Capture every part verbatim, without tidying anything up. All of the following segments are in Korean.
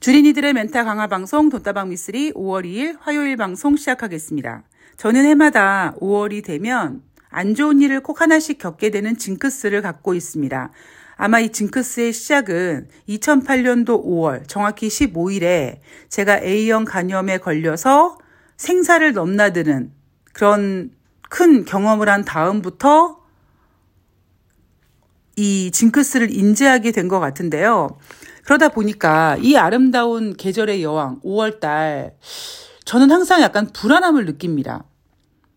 주린이들의 멘탈 강화 방송 돈다방 미스리 오월 이일 화요일 방송 시작하겠습니다. 저는 해마다 오월이 되면 안 좋은 일을 꼭 하나씩 겪게 되는 징크스를 갖고 있습니다. 아마 이 징크스의 시작은 이천팔 년도 오월 정확히 십오일에 제가 에이형 간염에 걸려서 생사를 넘나드는 그런 큰 경험을 한 다음부터 이 징크스를 인지하게 된 것 같은데요. 그러다 보니까 이 아름다운 계절의 여왕 오월달 저는 항상 약간 불안함을 느낍니다.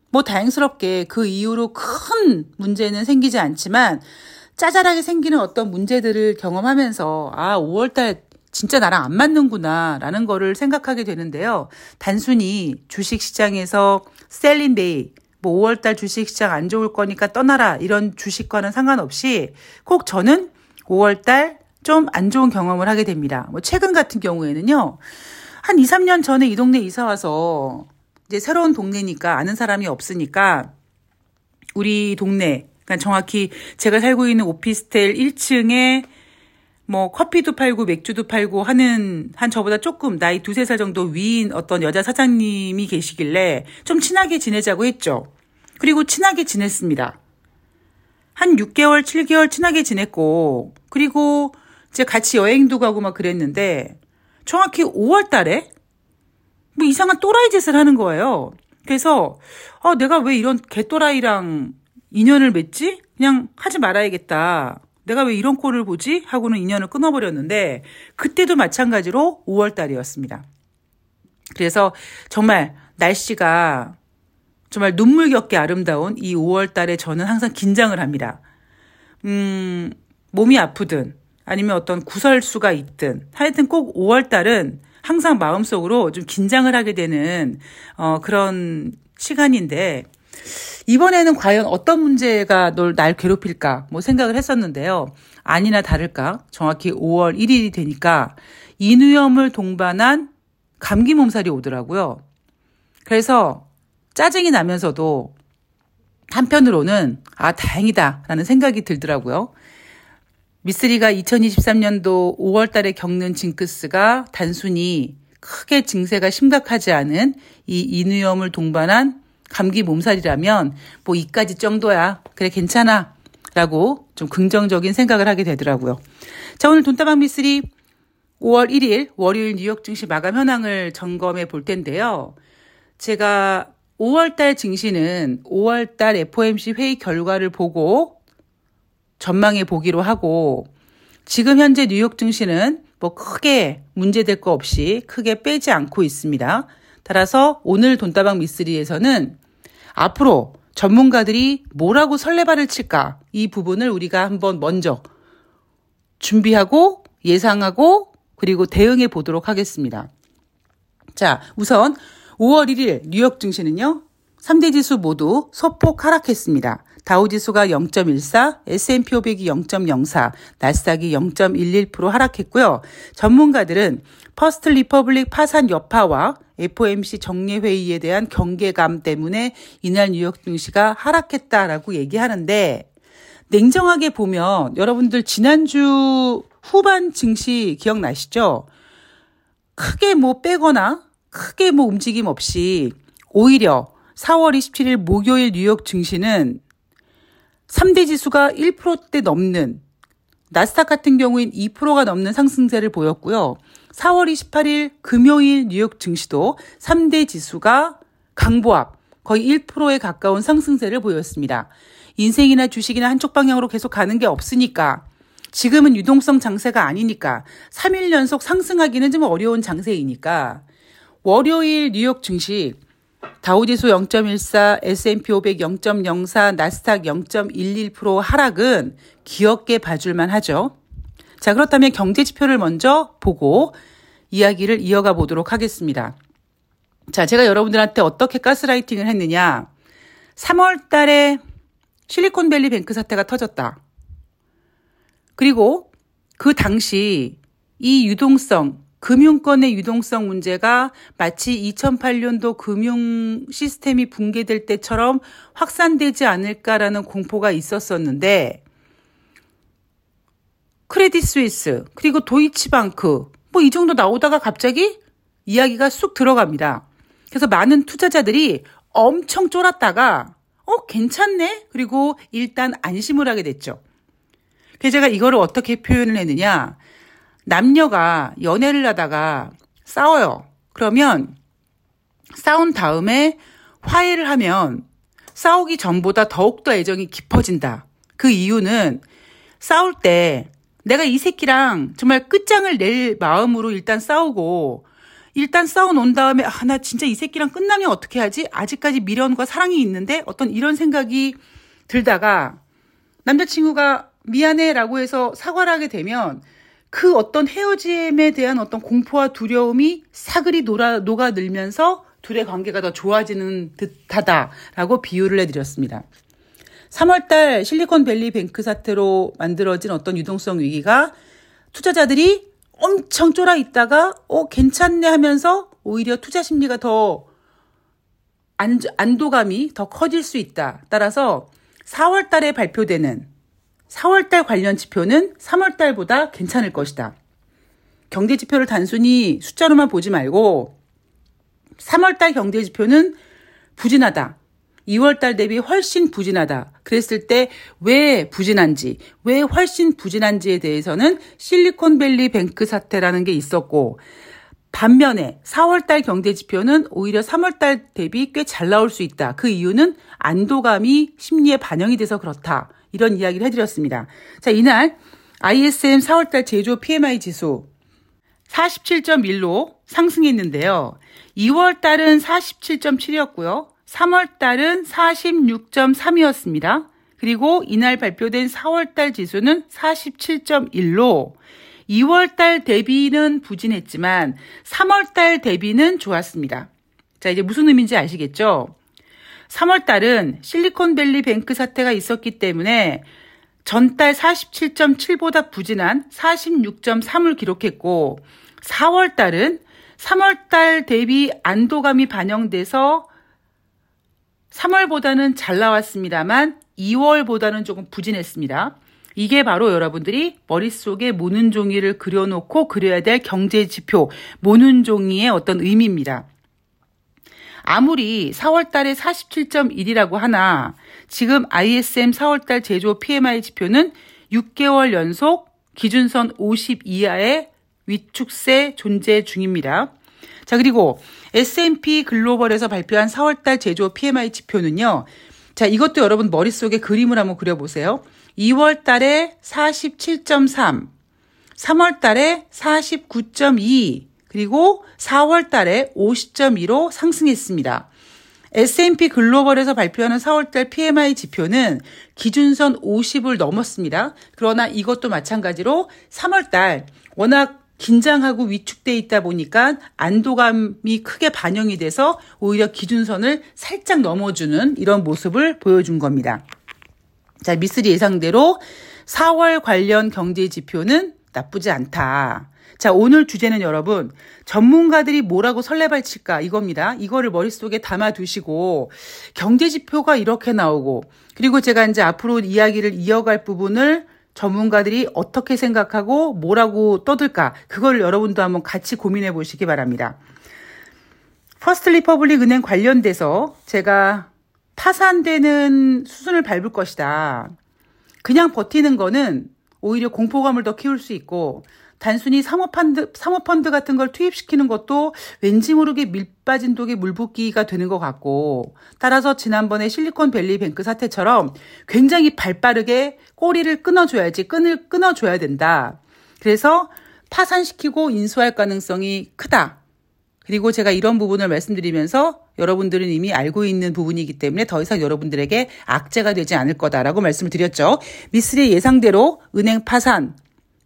뭐 다행스럽게 그 이후로 큰 문제는 생기지 않지만 짜잘하게 생기는 어떤 문제들을 경험하면서 아 오월달 진짜 나랑 안 맞는구나 라는 거를 생각하게 되는데요. 단순히 주식시장에서 셀린데이 뭐 오월달 주식시장 안 좋을 거니까 떠나라 이런 주식과는 상관없이 꼭 저는 오월달 좀 안 좋은 경험을 하게 됩니다. 뭐 최근 같은 경우에는요. 한 이삼 년 전에 이 동네 이사 와서 이제 새로운 동네니까 아는 사람이 없으니까 우리 동네 그러니까 정확히 제가 살고 있는 오피스텔 일 층에 뭐 커피도 팔고 맥주도 팔고 하는 한 저보다 조금 나이 두세 살 정도 위인 어떤 여자 사장님이 계시길래 좀 친하게 지내자고 했죠. 그리고 친하게 지냈습니다. 한 육 개월, 칠 개월 친하게 지냈고 그리고 이제 같이 여행도 가고 막 그랬는데 정확히 오월 달에 뭐 이상한 또라이 짓을 하는 거예요. 그래서 아, 내가 왜 이런 개또라이랑 인연을 맺지? 그냥 하지 말아야겠다. 내가 왜 이런 꼴을 보지? 하고는 인연을 끊어버렸는데 그때도 마찬가지로 오월달이었습니다. 그래서 정말 날씨가 정말 눈물겹게 아름다운 이 오월달에 저는 항상 긴장을 합니다. 음, 몸이 아프든 아니면 어떤 구설수가 있든 하여튼 꼭 오월달은 항상 마음속으로 좀 긴장을 하게 되는 어, 그런 시간인데 이번에는 과연 어떤 문제가 널, 날 괴롭힐까 뭐 생각을 했었는데요. 아니나 다를까 정확히 오월 일일이 되니까 인후염을 동반한 감기 몸살이 오더라고요. 그래서 짜증이 나면서도 한편으로는 아 다행이다라는 생각이 들더라고요. 미쓰리가 이천이십삼 년도 오월달에 겪는 징크스가 단순히 크게 증세가 심각하지 않은 이 인후염을 동반한 감기 몸살이라면 뭐 이까지 정도야. 그래 괜찮아. 라고 좀 긍정적인 생각을 하게 되더라고요. 자 오늘 돈다방 미쓰리 오월 일일 월요일 뉴욕 증시 마감 현황을 점검해 볼 텐데요. 제가 오월달 증시는 오월달 에프오엠씨 회의 결과를 보고 전망해 보기로 하고 지금 현재 뉴욕 증시는 뭐 크게 문제될 거 없이 크게 빼지 않고 있습니다. 따라서 오늘 돈다방 미쓰리에서는 앞으로 전문가들이 뭐라고 설레발을 칠까 이 부분을 우리가 한번 먼저 준비하고 예상하고 그리고 대응해 보도록 하겠습니다. 자, 우선 오월 일일 뉴욕 증시는요. 삼 대 지수 모두 소폭 하락했습니다. 다우지수가 영 점 일사, 에스앤피 오백이 영 점 영사, 나스닥이 영 점 일일 퍼센트 하락했고요. 전문가들은 퍼스트 리퍼블릭 파산 여파와 에프오엠씨 정례회의에 대한 경계감 때문에 이날 뉴욕 증시가 하락했다라고 얘기하는데 냉정하게 보면 여러분들 지난주 후반 증시 기억나시죠? 크게 뭐 빼거나 크게 뭐 움직임 없이 오히려 사월 이십칠일 목요일 뉴욕 증시는 삼 대 지수가 일 퍼센트대 넘는 나스닥 같은 경우엔 이 퍼센트가 넘는 상승세를 보였고요. 사월 이십팔일 금요일 뉴욕 증시도 삼 대 지수가 강보합 거의 일 퍼센트에 가까운 상승세를 보였습니다. 인생이나 주식이나 한쪽 방향으로 계속 가는 게 없으니까 지금은 유동성 장세가 아니니까 삼 일 연속 상승하기는 좀 어려운 장세이니까 월요일 뉴욕 증시 다우지수 영 점 일사, 에스앤피 오백 영 점 영사, 나스닥 영 점 일일 퍼센트 하락은 귀엽게 봐줄만 하죠. 자, 그렇다면 경제지표를 먼저 보고 이야기를 이어가 보도록 하겠습니다. 자, 제가 여러분들한테 어떻게 가스라이팅을 했느냐. 삼월 달에 실리콘밸리 뱅크 사태가 터졌다. 그리고 그 당시 이 유동성, 금융권의 유동성 문제가 마치 이천팔 년도 금융 시스템이 붕괴될 때처럼 확산되지 않을까라는 공포가 있었었는데 크레딧 스위스 그리고 도이치뱅크 뭐 이 정도 나오다가 갑자기 이야기가 쑥 들어갑니다. 그래서 많은 투자자들이 엄청 쫄았다가 어 괜찮네? 그리고 일단 안심을 하게 됐죠. 그래서 제가 이거를 어떻게 표현을 했느냐. 남녀가 연애를 하다가 싸워요. 그러면 싸운 다음에 화해를 하면 싸우기 전보다 더욱더 애정이 깊어진다. 그 이유는 싸울 때 내가 이 새끼랑 정말 끝장을 낼 마음으로 일단 싸우고 일단 싸워놓은 다음에 아, 나 진짜 이 새끼랑 끝나면 어떻게 하지? 아직까지 미련과 사랑이 있는데 어떤 이런 생각이 들다가 남자친구가 미안해 라고 해서 사과를 하게 되면 그 어떤 헤어짐에 대한 어떤 공포와 두려움이 사그리 녹아, 녹아들면서 둘의 관계가 더 좋아지는 듯하다라고 비유를 해드렸습니다. 삼월달 실리콘밸리 뱅크 사태로 만들어진 어떤 유동성 위기가 투자자들이 엄청 쫄아 있다가 어 괜찮네 하면서 오히려 투자 심리가 더 안, 안도감이 더 커질 수 있다. 따라서 사월달에 발표되는 사월달 관련 지표는 삼월달보다 괜찮을 것이다. 경제 지표를 단순히 숫자로만 보지 말고 삼월달 경제 지표는 부진하다. 이월달 대비 훨씬 부진하다. 그랬을 때 왜 부진한지, 왜 훨씬 부진한지에 대해서는 실리콘밸리 뱅크 사태라는 게 있었고 반면에 사월달 경제 지표는 오히려 삼월달 대비 꽤 잘 나올 수 있다. 그 이유는 안도감이 심리에 반영이 돼서 그렇다. 이런 이야기를 해드렸습니다. 자, 이날 아이에스엠 사월달 제조 피엠아이 지수 사십칠 점 일로 상승했는데요. 이월달은 사십칠 점 칠이었고요. 삼월달은 사십육 점 삼이었습니다. 그리고 이날 발표된 사월달 지수는 사십칠 점 일로 이월달 대비는 부진했지만 삼월달 대비는 좋았습니다. 자, 이제 무슨 의미인지 아시겠죠? 삼월달은 실리콘밸리 뱅크 사태가 있었기 때문에 전달 사십칠 점 칠보다 부진한 사십육 점 삼을 기록했고 사월달은 삼월달 대비 안도감이 반영돼서 삼월보다는 잘 나왔습니다만 이월보다는 조금 부진했습니다. 이게 바로 여러분들이 머릿속에 모는 종이를 그려놓고 그려야 될 경제지표, 모는 종이의 어떤 의미입니다. 아무리 사월달에 사십칠 점 일이라고 하나 지금 아이에스엠 사월달 제조 피엠아이 지표는 육 개월 연속 기준선 오십 이하의 위축세 존재 중입니다. 자, 그리고 에스 앤 피 글로벌에서 발표한 사월달 제조 피엠아이 지표는요. 자, 이것도 여러분 머릿속에 그림을 한번 그려보세요. 이월달에 사십칠 점 삼, 삼월달에 사십구 점 이, 그리고 사월달에 오십 점 이로 상승했습니다. 에스 앤 피 글로벌에서 발표하는 사월달 피엠아이 지표는 기준선 오십을 넘었습니다. 그러나 이것도 마찬가지로 삼월달 워낙 긴장하고 위축돼 있다 보니까 안도감이 크게 반영이 돼서 오히려 기준선을 살짝 넘어주는 이런 모습을 보여준 겁니다. 자, 미스리 예상대로 사월 관련 경제 지표는 나쁘지 않다. 자, 오늘 주제는 여러분 전문가들이 뭐라고 설레발칠까 이겁니다. 이거를 머릿속에 담아두시고 경제지표가 이렇게 나오고 그리고 제가 이제 앞으로 이야기를 이어갈 부분을 전문가들이 어떻게 생각하고 뭐라고 떠들까 그걸 여러분도 한번 같이 고민해 보시기 바랍니다. 퍼스트 리퍼블릭 은행 관련돼서 제가 파산되는 수순을 밟을 것이다. 그냥 버티는 거는 오히려 공포감을 더 키울 수 있고 단순히 상호펀드, 상호펀드 같은 걸 투입시키는 것도 왠지 모르게 밀빠진 독에 물붓기가 되는 것 같고 따라서 지난번에 실리콘밸리 뱅크 사태처럼 굉장히 발빠르게 꼬리를 끊어줘야지 끈을 끊어줘야 된다. 그래서 파산시키고 인수할 가능성이 크다. 그리고 제가 이런 부분을 말씀드리면서 여러분들은 이미 알고 있는 부분이기 때문에 더 이상 여러분들에게 악재가 되지 않을 거다라고 말씀을 드렸죠. 미스리 예상대로 은행 파산,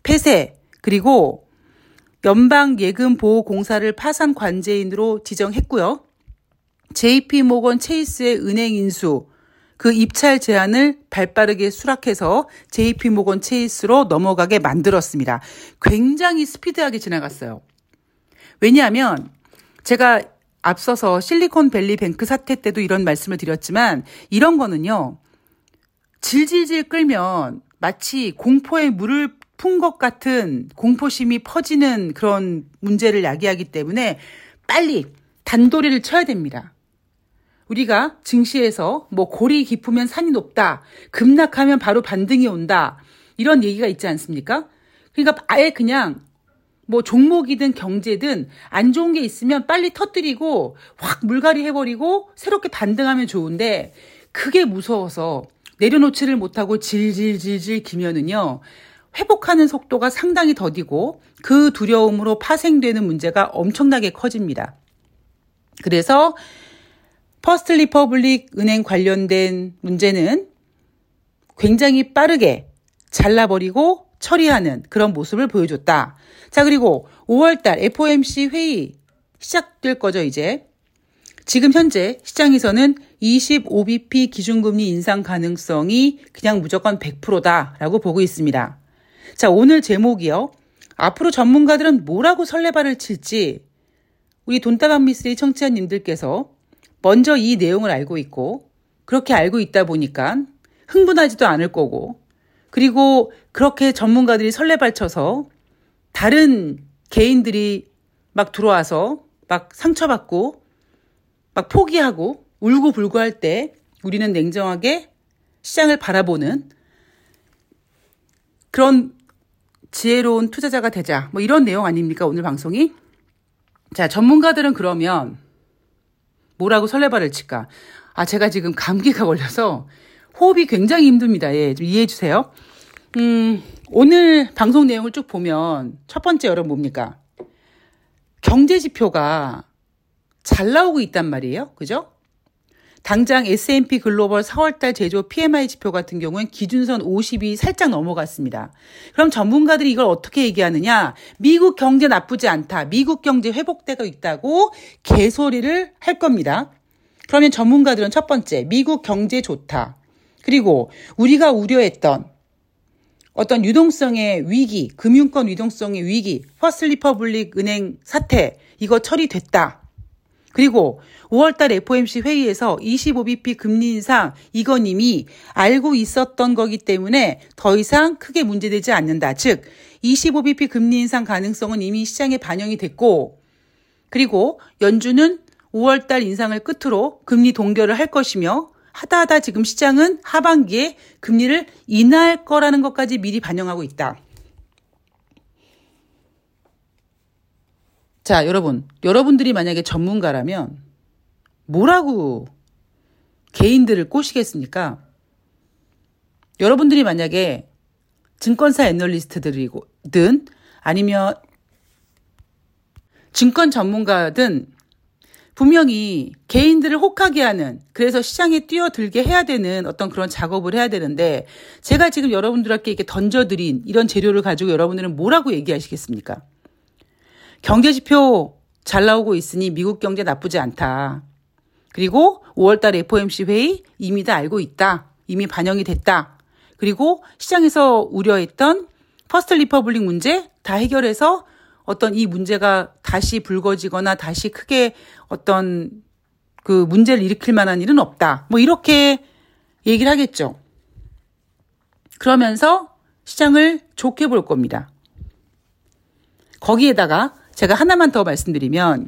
폐쇄, 그리고 연방예금보호공사를 파산 관제인으로 지정했고요. 제이피모건 체이스의 은행 인수, 그 입찰 제한을 발빠르게 수락해서 제이피모건 체이스로 넘어가게 만들었습니다. 굉장히 스피드하게 지나갔어요. 왜냐하면 제가 앞서서 실리콘밸리 뱅크 사태 때도 이런 말씀을 드렸지만 이런 거는요. 질질질 끌면 마치 공포의 물을 아픈 것 같은 공포심이 퍼지는 그런 문제를 야기하기 때문에 빨리 단도리를 쳐야 됩니다. 우리가 증시에서 뭐 골이 깊으면 산이 높다, 급락하면 바로 반등이 온다, 이런 얘기가 있지 않습니까? 그러니까 아예 그냥 뭐 종목이든 경제든 안 좋은 게 있으면 빨리 터뜨리고 확 물갈이 해버리고 새롭게 반등하면 좋은데, 그게 무서워서 내려놓지를 못하고 질질질질 기면은요, 회복하는 속도가 상당히 더디고 그 두려움으로 파생되는 문제가 엄청나게 커집니다. 그래서 퍼스트 리퍼블릭 은행 관련된 문제는 굉장히 빠르게 잘라버리고 처리하는 그런 모습을 보여줬다. 자, 그리고 오월달 에프오엠씨 회의 시작될 거죠, 이제. 지금 현재 시장에서는 이십오 비피 기준금리 인상 가능성이 그냥 무조건 백 퍼센트다라고 보고 있습니다. 자, 오늘 제목이요. 앞으로 전문가들은 뭐라고 설레발을 칠지, 우리 돈다방 미스리 청취자님들께서 먼저 이 내용을 알고 있고, 그렇게 알고 있다 보니까 흥분하지도 않을 거고, 그리고 그렇게 전문가들이 설레발쳐서 다른 개인들이 막 들어와서 막 상처받고 막 포기하고 울고불고 할 때 우리는 냉정하게 시장을 바라보는 그런 지혜로운 투자자가 되자, 뭐 이런 내용 아닙니까, 오늘 방송이? 자, 전문가들은 그러면 뭐라고 설레발을 칠까? 아, 제가 지금 감기가 걸려서 호흡이 굉장히 힘듭니다. 예, 좀 이해해 주세요. 음, 오늘 방송 내용을 쭉 보면 첫 번째, 여러분 뭡니까? 경제 지표가 잘 나오고 있단 말이에요. 그죠? 당장 에스 앤 피 글로벌 사월달 제조 피 엠 아이 지표 같은 경우는 기준선 오십이 살짝 넘어갔습니다. 그럼 전문가들이 이걸 어떻게 얘기하느냐? 미국 경제 나쁘지 않다, 미국 경제 회복되고 있다고 개소리를 할 겁니다. 그러면 전문가들은 첫 번째, 미국 경제 좋다. 그리고 우리가 우려했던 어떤 유동성의 위기, 금융권 유동성의 위기, 퍼스트 리퍼블릭 은행 사태, 이거 처리됐다. 그리고 오월달 에프오엠씨 회의에서 이십오 비피 금리 인상, 이건 이미 알고 있었던 거기 때문에 더 이상 크게 문제되지 않는다. 즉, 이십오 비피 금리 인상 가능성은 이미 시장에 반영이 됐고, 그리고 연준은 오월달 인상을 끝으로 금리 동결을 할 것이며, 하다하다 지금 시장은 하반기에 금리를 인하할 거라는 것까지 미리 반영하고 있다. 자, 여러분, 여러분들이 만약에 전문가라면 뭐라고 개인들을 꼬시겠습니까? 여러분들이 만약에 증권사 애널리스트들이든 아니면 증권 전문가든 분명히 개인들을 혹하게 하는, 그래서 시장에 뛰어들게 해야 되는 어떤 그런 작업을 해야 되는데, 제가 지금 여러분들께 이렇게 던져드린 이런 재료를 가지고 여러분들은 뭐라고 얘기하시겠습니까? 경제지표 잘 나오고 있으니 미국 경제 나쁘지 않다. 그리고 오월달 에프오엠씨 회의 이미 다 알고 있다. 이미 반영이 됐다. 그리고 시장에서 우려했던 퍼스트 리퍼블릭 문제 다 해결해서 어떤 이 문제가 다시 불거지거나 다시 크게 어떤 그 문제를 일으킬 만한 일은 없다. 뭐 이렇게 얘기를 하겠죠. 그러면서 시장을 좋게 볼 겁니다. 거기에다가 제가 하나만 더 말씀드리면,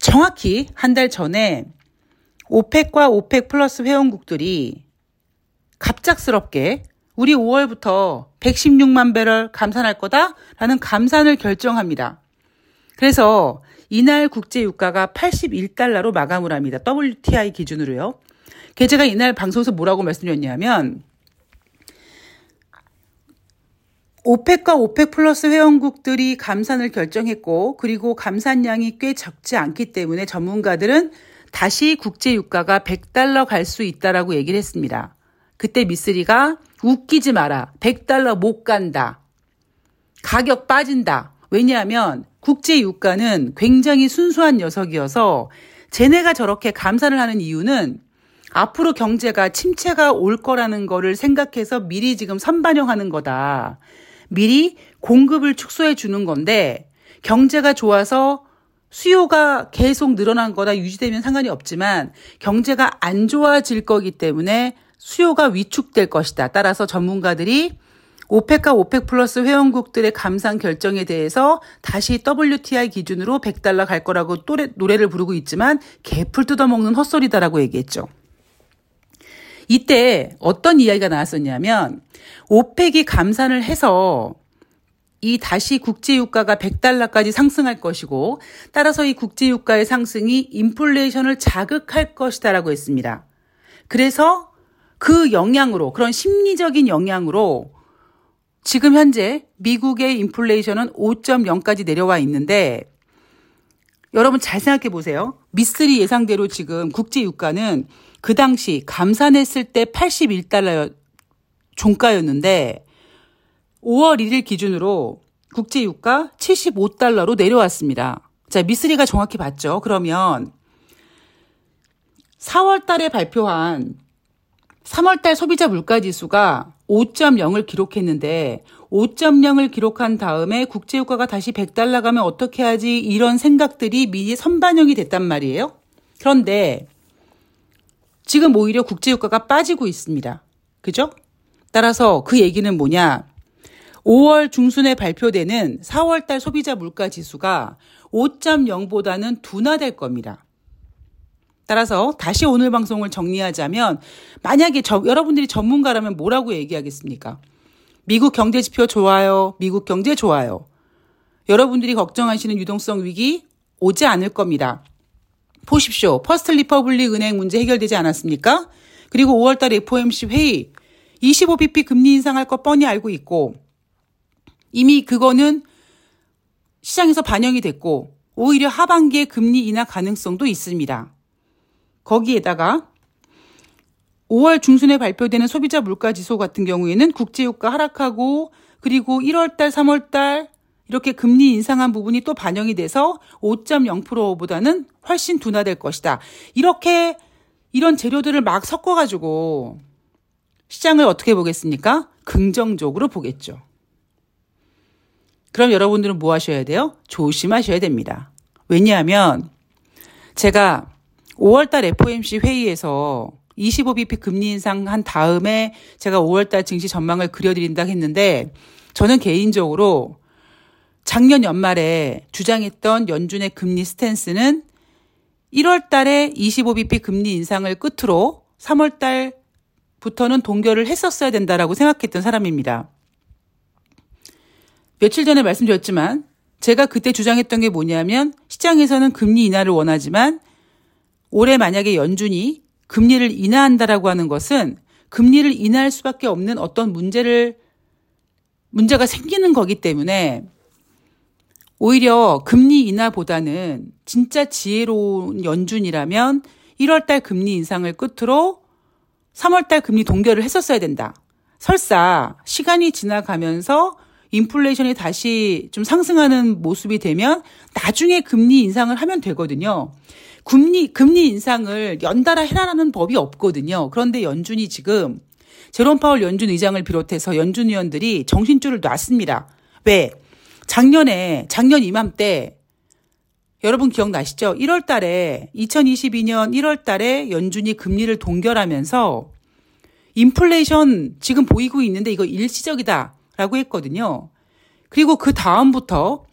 정확히 한 달 전에 오펙과 오펙 플러스 회원국들이 갑작스럽게 우리 오월부터 백십육만 배럴 감산할 거다라는 감산을 결정합니다. 그래서 이날 국제유가가 팔십일 달러로 마감을 합니다. 더블유 티 아이 기준으로요. 제가 이날 방송에서 뭐라고 말씀드렸냐면, 오펙과 오펙 플러스 회원국들이 감산을 결정했고, 그리고 감산량이 꽤 적지 않기 때문에 전문가들은 다시 국제유가가 백 달러 갈 수 있다라고 얘기를 했습니다. 그때 미스리가 웃기지 마라, 백 달러 못 간다, 가격 빠진다. 왜냐하면 국제유가는 굉장히 순수한 녀석이어서 쟤네가 저렇게 감산을 하는 이유는 앞으로 경제가 침체가 올 거라는 거를 생각해서 미리 지금 선반영하는 거다. 미리 공급을 축소해 주는 건데, 경제가 좋아서 수요가 계속 늘어난 거다 유지되면 상관이 없지만, 경제가 안 좋아질 거기 때문에 수요가 위축될 것이다. 따라서 전문가들이 오펙과 오펙 플러스 회원국들의 감산 결정에 대해서 다시 더블유티아이 기준으로 백 달러 갈 거라고 또래, 노래를 부르고 있지만 개풀 뜯어먹는 헛소리다라고 얘기했죠. 이때 어떤 이야기가 나왔었냐면 오펙이 감산을 해서 이 다시 국제유가가 백 달러까지 상승할 것이고 따라서 이 국제유가의 상승이 인플레이션을 자극할 것이다라고 했습니다. 그래서 그 영향으로 그런 심리적인 영향으로 지금 현재 미국의 인플레이션은 오 점 영까지 내려와 있는데 여러분 잘 생각해 보세요. 미스리 예상대로 지금 국제유가는 그 당시 감산했을 때 팔십일 달러 종가였는데 오월 일일 기준으로 국제유가 칠십오 달러로 내려왔습니다. 자, 미스리가 정확히 봤죠. 그러면 사월 달에 발표한 삼월 달 소비자 물가지수가 오 점 영을 기록했는데 오 점 영을 기록한 다음에 국제유가가 다시 백 달러 가면 어떻게 하지 이런 생각들이 미리 선반영이 됐단 말이에요. 그런데 지금 오히려 국제유가가 빠지고 있습니다. 그죠? 따라서 그 얘기는 뭐냐. 오월 중순에 발표되는 사월 달 소비자 물가 지수가 오 점 영보다는 둔화될 겁니다. 따라서 다시 오늘 방송을 정리하자면 만약에 저, 여러분들이 전문가라면 뭐라고 얘기하겠습니까? 미국 경제 지표 좋아요. 미국 경제 좋아요. 여러분들이 걱정하시는 유동성 위기 오지 않을 겁니다. 보십시오. 퍼스트 리퍼블릭 은행 문제 해결되지 않았습니까? 그리고 오월 달 에프오엠씨 회의 이십오 비피 금리 인상할 것 뻔히 알고 있고 이미 그거는 시장에서 반영이 됐고 오히려 하반기에 금리 인하 가능성도 있습니다. 거기에다가 오월 중순에 발표되는 소비자 물가지수 같은 경우에는 국제유가 하락하고 그리고 일월 달, 삼월 달 이렇게 금리 인상한 부분이 또 반영이 돼서 오 점 영 퍼센트보다는 훨씬 둔화될 것이다. 이렇게 이런 재료들을 막 섞어가지고 시장을 어떻게 보겠습니까? 긍정적으로 보겠죠. 그럼 여러분들은 뭐 하셔야 돼요? 조심하셔야 됩니다. 왜냐하면 제가 오월 달 에프오엠씨 회의에서 이십오 비피 금리 인상한 다음에 제가 오월 달 증시 전망을 그려드린다 했는데 저는 개인적으로 작년 연말에 주장했던 연준의 금리 스탠스는 일월 달에 이십오 비피 금리 인상을 끝으로 삼월 달부터는 동결을 했었어야 된다라고 생각했던 사람입니다. 며칠 전에 말씀드렸지만 제가 그때 주장했던 게 뭐냐면 시장에서는 금리 인하를 원하지만 올해 만약에 연준이 금리를 인하한다라고 하는 것은 금리를 인하할 수밖에 없는 어떤 문제를 문제가 생기는 거기 때문에 오히려 금리 인하보다는 진짜 지혜로운 연준이라면 일월 달 금리 인상을 끝으로 삼월 달 금리 동결을 했었어야 된다. 설사 시간이 지나가면서 인플레이션이 다시 좀 상승하는 모습이 되면 나중에 금리 인상을 하면 되거든요. 금리, 금리 인상을 연달아 해라라는 법이 없거든요. 그런데 연준이 지금 제롬 파월 연준 의장을 비롯해서 연준 의원들이 정신줄을 놨습니다. 왜? 작년에, 작년 이맘때 여러분 기억나시죠? 일월 달에 이천이십이 년 일월 달에 연준이 금리를 동결하면서 인플레이션 지금 보이고 있는데 이거 일시적이다. 라고 했거든요. 그리고 그 다음부터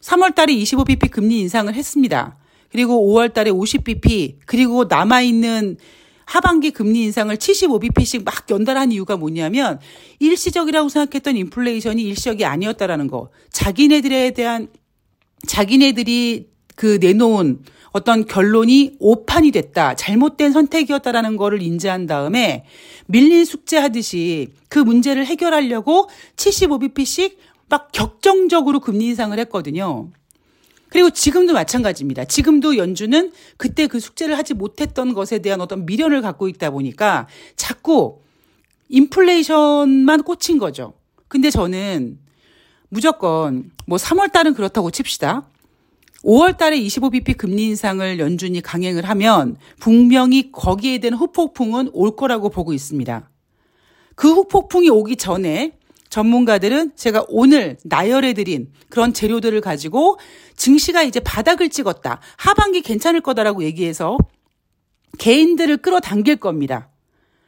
삼월 달에 이십오 비피 금리 인상을 했습니다. 그리고 오월 달에 오십 비피 그리고 남아있는 하반기 금리 인상을 칠십오 비피씩 막 연달아 한 이유가 뭐냐면 일시적이라고 생각했던 인플레이션이 일시적이 아니었다라는 거. 자기네들에 대한 자기네들이 그 내놓은 어떤 결론이 오판이 됐다. 잘못된 선택이었다라는 거를 인지한 다음에 밀린 숙제하듯이 그 문제를 해결하려고 칠십오 비피씩 막 격정적으로 금리 인상을 했거든요. 그리고 지금도 마찬가지입니다. 지금도 연준은 그때 그 숙제를 하지 못했던 것에 대한 어떤 미련을 갖고 있다 보니까 자꾸 인플레이션만 꽂힌 거죠. 근데 저는 무조건 뭐 삼월 달은 그렇다고 칩시다. 오월 달에 이십오 비피 금리 인상을 연준이 강행을 하면 분명히 거기에 대한 후폭풍은 올 거라고 보고 있습니다. 그 후폭풍이 오기 전에 전문가들은 제가 오늘 나열해드린 그런 재료들을 가지고 증시가 이제 바닥을 찍었다. 하반기 괜찮을 거다라고 얘기해서 개인들을 끌어당길 겁니다.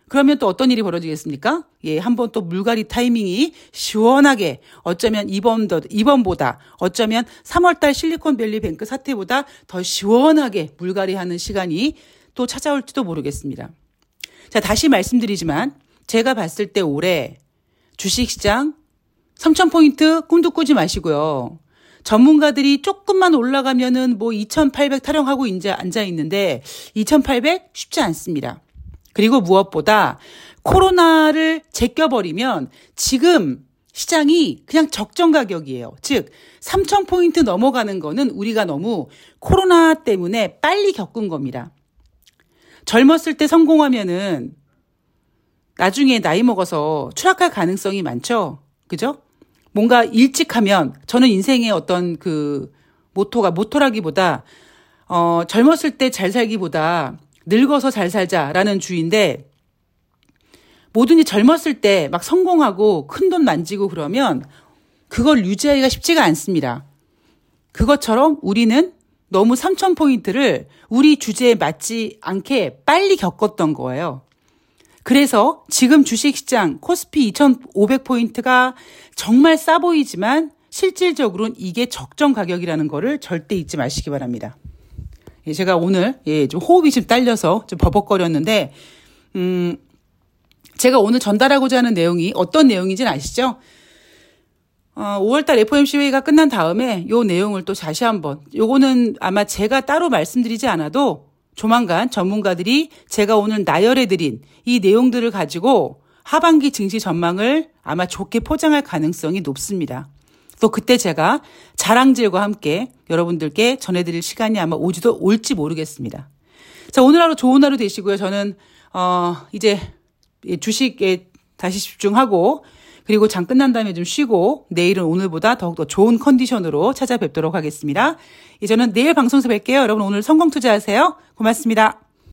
그러면 또 어떤 일이 벌어지겠습니까? 예, 한번 또 물갈이 타이밍이 시원하게 어쩌면 이번 더, 이번보다 어쩌면 삼월달 실리콘밸리 뱅크 사태보다 더 시원하게 물갈이하는 시간이 또 찾아올지도 모르겠습니다. 자, 다시 말씀드리지만 제가 봤을 때 올해 주식시장 삼천 포인트 꿈도 꾸지 마시고요. 전문가들이 조금만 올라가면은 뭐 이천팔백 타령하고 이제 앉아있는데 이천팔백 쉽지 않습니다. 그리고 무엇보다 코로나를 제껴버리면 지금 시장이 그냥 적정 가격이에요. 즉 삼천 포인트 넘어가는 거는 우리가 너무 코로나 때문에 빨리 겪은 겁니다. 젊었을 때 성공하면은 나중에 나이 먹어서 추락할 가능성이 많죠. 그죠? 뭔가 일찍 하면 저는 인생의 어떤 그 모토가 모토라기보다 어, 젊었을 때 잘 살기보다 늙어서 잘 살자라는 주의인데 뭐든지 젊었을 때 막 성공하고 큰돈 만지고 그러면 그걸 유지하기가 쉽지가 않습니다. 그것처럼 우리는 너무 삼천 포인트를 우리 주제에 맞지 않게 빨리 겪었던 거예요. 그래서 지금 주식시장 코스피 이천오백 포인트가 정말 싸 보이지만 실질적으로는 이게 적정 가격이라는 거를 절대 잊지 마시기 바랍니다. 예, 제가 오늘 예, 좀 호흡이 좀 딸려서 좀 버벅거렸는데 음, 제가 오늘 전달하고자 하는 내용이 어떤 내용인지는 아시죠? 어, 오월달 에프오엠씨 회의가 끝난 다음에 요 내용을 또 다시 한번 요거는 아마 제가 따로 말씀드리지 않아도 조만간 전문가들이 제가 오늘 나열해드린 이 내용들을 가지고 하반기 증시 전망을 아마 좋게 포장할 가능성이 높습니다. 또 그때 제가 자랑질과 함께 여러분들께 전해드릴 시간이 아마 오지도 올지 모르겠습니다. 자, 오늘 하루 좋은 하루 되시고요. 저는 어 이제 주식에 다시 집중하고 그리고 장 끝난 다음에 좀 쉬고 내일은 오늘보다 더욱더 좋은 컨디션으로 찾아뵙도록 하겠습니다. 저는 내일 방송에서 뵐게요. 여러분 오늘 성공 투자하세요. 고맙습니다.